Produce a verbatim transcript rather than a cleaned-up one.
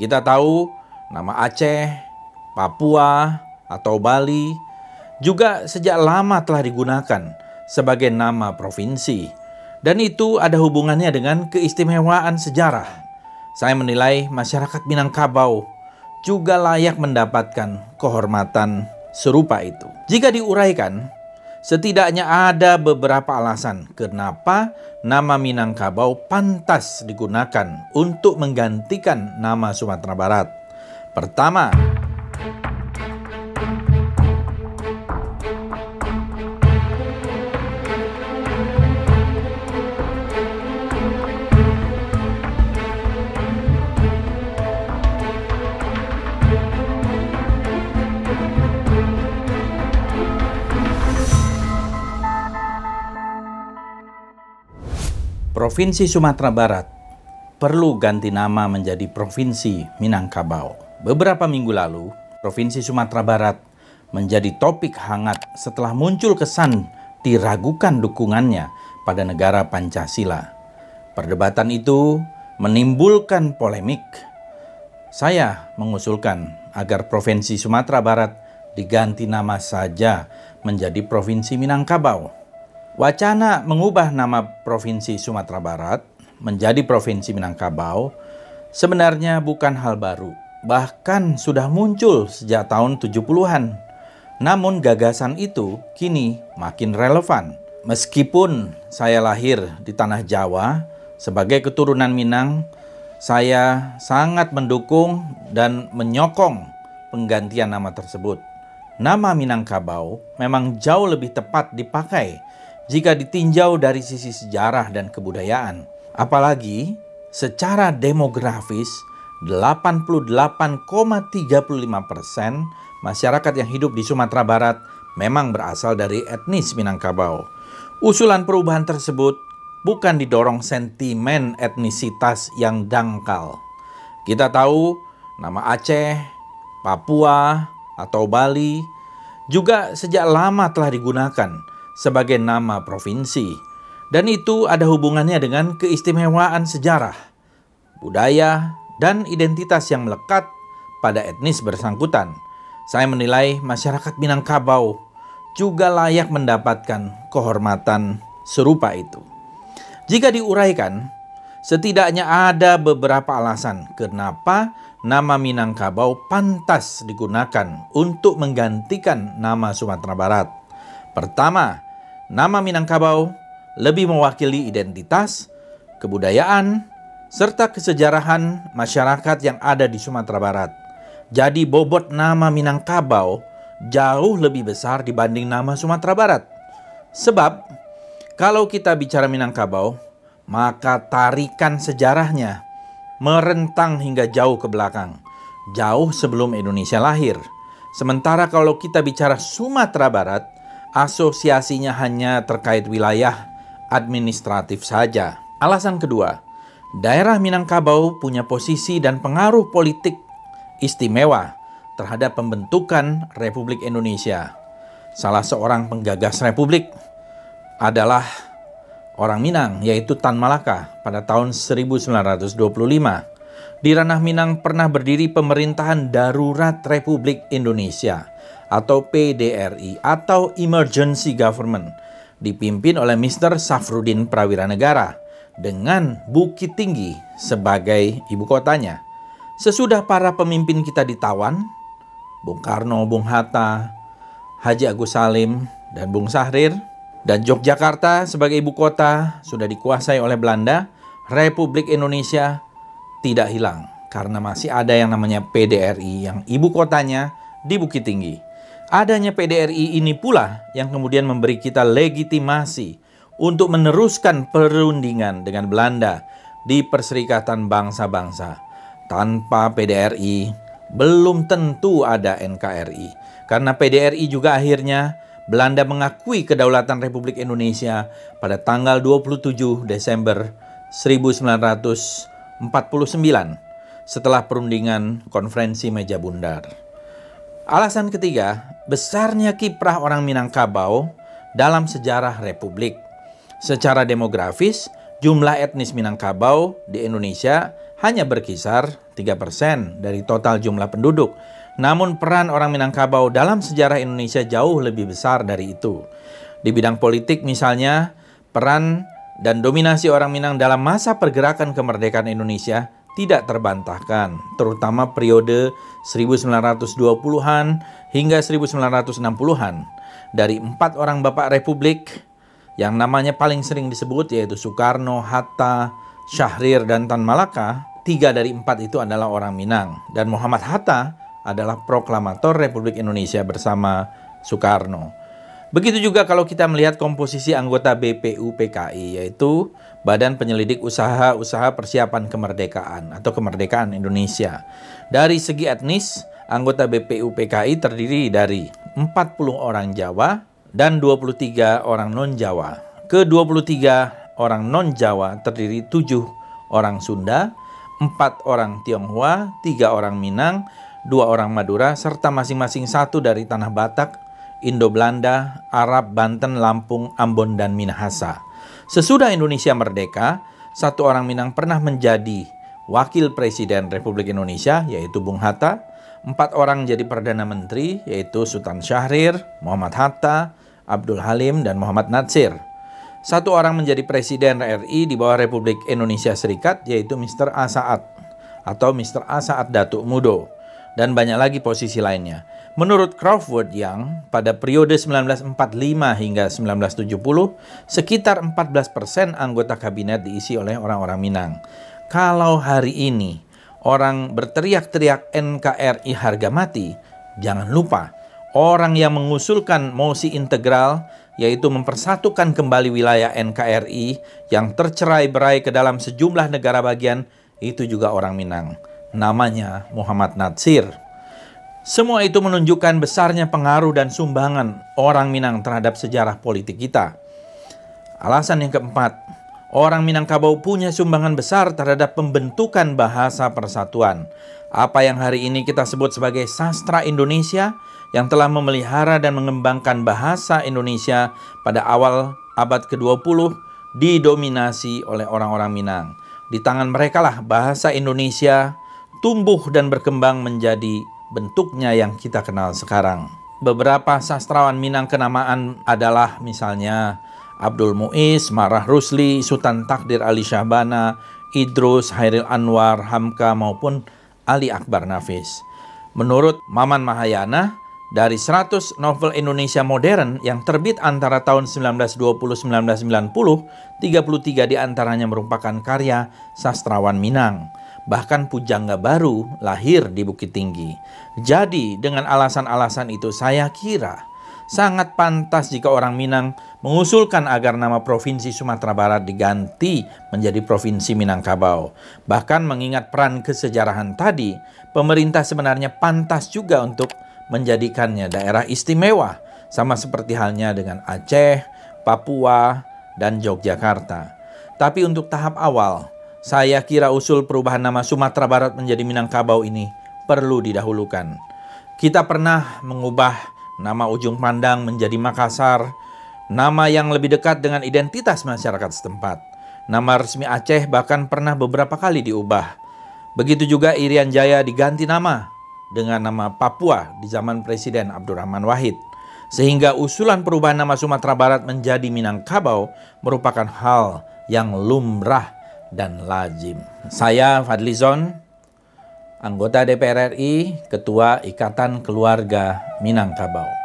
Kita tahu nama Aceh, Papua, atau Bali juga sejak lama telah digunakan sebagai nama provinsi. Dan itu ada hubungannya dengan keistimewaan sejarah. Saya menilai masyarakat Minangkabau juga layak mendapatkan kehormatan serupa itu. Jika diuraikan, setidaknya ada beberapa alasan kenapa nama Minangkabau pantas digunakan untuk menggantikan nama Sumatera Barat. Pertama, Provinsi Sumatera Barat perlu ganti nama menjadi Provinsi Minangkabau. Beberapa minggu lalu, Provinsi Sumatera Barat menjadi topik hangat setelah muncul kesan diragukan dukungannya pada negara Pancasila. Perdebatan itu menimbulkan polemik. Saya mengusulkan agar Provinsi Sumatera Barat diganti nama saja menjadi Provinsi Minangkabau. Wacana mengubah nama Provinsi Sumatera Barat menjadi Provinsi Minangkabau sebenarnya bukan hal baru. Bahkan sudah muncul sejak tahun tujuh puluhan. Namun gagasan itu kini makin relevan. Meskipun saya lahir di tanah Jawa, sebagai keturunan Minang, saya sangat mendukung dan menyokong penggantian nama tersebut. Nama Minangkabau memang jauh lebih tepat dipakai jika ditinjau dari sisi sejarah dan kebudayaan. Apalagi secara demografis, delapan puluh delapan koma tiga puluh lima persen masyarakat yang hidup di Sumatera Barat memang berasal dari etnis Minangkabau. Usulan perubahan tersebut bukan didorong sentimen etnisitas yang dangkal. Kita tahu nama Aceh, Papua, atau Bali juga sejak lama telah digunakan sebagai nama provinsi, dan itu ada hubungannya dengan keistimewaan sejarah, budaya, dan identitas yang melekat pada etnis bersangkutan. Saya menilai masyarakat Minangkabau juga layak mendapatkan kehormatan serupa itu. Jika diuraikan, setidaknya ada beberapa alasan kenapa nama Minangkabau pantas digunakan untuk menggantikan nama Sumatera Barat. Pertama, nama Minangkabau lebih mewakili identitas, kebudayaan, serta kesejarahan masyarakat yang ada di Sumatera Barat. Jadi bobot nama Minangkabau jauh lebih besar dibanding nama Sumatera Barat. Sebab, kalau kita bicara Minangkabau, maka tarikan sejarahnya merentang hingga jauh ke belakang, jauh sebelum Indonesia lahir. Sementara kalau kita bicara Sumatera Barat, asosiasinya hanya terkait wilayah administratif saja. Alasan kedua, daerah Minangkabau punya posisi dan pengaruh politik istimewa terhadap pembentukan Republik Indonesia. Salah seorang penggagas Republik adalah orang Minang, yaitu Tan Malaka pada tahun seribu sembilan ratus dua puluh lima. Di ranah Minang pernah berdiri Pemerintahan Darurat Republik Indonesia, atau P D R I, atau Emergency Government, dipimpin oleh Mister Safruddin Prawiranegara dengan Bukit Tinggi sebagai ibu kotanya. Sesudah para pemimpin kita ditawan, Bung Karno, Bung Hatta, Haji Agus Salim, dan Bung Sjahrir, dan Yogyakarta sebagai ibu kota sudah dikuasai oleh Belanda, Republik Indonesia tidak hilang karena masih ada yang namanya P D R I yang ibu kotanya di Bukit Tinggi. Adanya P D R I ini pula yang kemudian memberi kita legitimasi untuk meneruskan perundingan dengan Belanda di Perserikatan Bangsa-Bangsa. Tanpa P D R I, belum tentu ada N K R I. Karena P D R I juga akhirnya Belanda mengakui kedaulatan Republik Indonesia pada tanggal dua puluh tujuh Desember seribu sembilan ratus empat puluh sembilan setelah perundingan Konferensi Meja Bundar. Alasan ketiga, besarnya kiprah orang Minangkabau dalam sejarah Republik. Secara demografis, jumlah etnis Minangkabau di Indonesia hanya berkisar tiga persen. tiga persen dari total jumlah penduduk. Namun peran orang Minangkabau dalam sejarah Indonesia jauh lebih besar dari itu. Di bidang politik misalnya, peran dan dominasi orang Minang dalam masa pergerakan kemerdekaan Indonesia tidak terbantahkan, terutama periode seribu sembilan ratus dua puluhan hingga seribu sembilan ratus enam puluhan. Dari empat orang Bapak Republik, yang namanya paling sering disebut yaitu Soekarno, Hatta, Sjahrir, dan Tan Malaka, tiga dari empat itu adalah orang Minang. Dan Muhammad Hatta adalah proklamator Republik Indonesia bersama Soekarno. Begitu juga kalau kita melihat komposisi anggota B P U P K I, yaitu Badan Penyelidik Usaha-Usaha Persiapan Kemerdekaan atau Kemerdekaan Indonesia. Dari segi etnis, anggota B P U P K I terdiri dari empat puluh orang Jawa dan dua puluh tiga orang non-Jawa. Ke dua puluh tiga orang non-Jawa terdiri tujuh orang Sunda, empat orang Tionghoa, tiga orang Minang, dua orang Madura, serta masing-masing satu dari Tanah Batak, Indo-Belanda, Arab, Banten, Lampung, Ambon, dan Minahasa. Sesudah Indonesia merdeka, satu orang Minang pernah menjadi Wakil Presiden Republik Indonesia, yaitu Bung Hatta. Empat orang jadi Perdana Menteri, yaitu Sultan Syahrir, Muhammad Hatta, Abdul Halim, dan Muhammad Natsir. Satu orang menjadi Presiden R I di bawah Republik Indonesia Serikat, yaitu mister A. Sa'ad atau mister A. Sa'ad Datuk Mudo. Dan banyak lagi posisi lainnya. Menurut Crawford Young, pada periode seribu sembilan ratus empat puluh lima hingga seribu sembilan ratus tujuh puluh, sekitar empat belas persen anggota kabinet diisi oleh orang-orang Minang. Kalau hari ini orang berteriak-teriak N K R I harga mati, jangan lupa orang yang mengusulkan mosi integral, yaitu mempersatukan kembali wilayah N K R I yang tercerai-berai ke dalam sejumlah negara bagian, itu juga orang Minang. Namanya Muhammad Natsir. Semua itu menunjukkan besarnya pengaruh dan sumbangan orang Minang terhadap sejarah politik kita. Alasan yang keempat, orang Minangkabau punya sumbangan besar terhadap pembentukan bahasa persatuan. Apa yang hari ini kita sebut sebagai sastra Indonesia yang telah memelihara dan mengembangkan bahasa Indonesia pada awal abad ke dua puluh didominasi oleh orang-orang Minang. Di tangan merekalah bahasa Indonesia tumbuh dan berkembang menjadi bentuknya yang kita kenal sekarang. Beberapa sastrawan Minang kenamaan adalah misalnya Abdul Mu'is, Marah Rusli, Sultan Takdir Alisjahbana, Idrus, Hairil Anwar, Hamka, maupun Ali Akbar Nafis. Menurut Maman Mahayana, dari seratus novel Indonesia modern yang terbit antara tahun seribu sembilan ratus dua puluh sampai seribu sembilan ratus sembilan puluh, tiga puluh tiga diantaranya merupakan karya sastrawan Minang. Bahkan Pujangga Baru lahir di Bukit Tinggi. Jadi dengan alasan-alasan itu saya kira sangat pantas jika orang Minang mengusulkan agar nama Provinsi Sumatra Barat diganti menjadi Provinsi Minangkabau. Bahkan mengingat peran kesejarahan tadi, pemerintah sebenarnya pantas juga untuk menjadikannya daerah istimewa, sama seperti halnya dengan Aceh, Papua, dan Yogyakarta. Tapi untuk tahap awal, saya kira usul perubahan nama Sumatera Barat menjadi Minangkabau ini perlu didahulukan. Kita pernah mengubah nama Ujung Pandang menjadi Makassar, nama yang lebih dekat dengan identitas masyarakat setempat. Nama resmi Aceh bahkan pernah beberapa kali diubah. Begitu juga Irian Jaya diganti nama dengan nama Papua di zaman Presiden Abdurrahman Wahid. Sehingga usulan perubahan nama Sumatera Barat menjadi Minangkabau merupakan hal yang lumrah dan lazim. Saya Fadli Zon, anggota D P R R I, Ketua Ikatan Keluarga Minangkabau.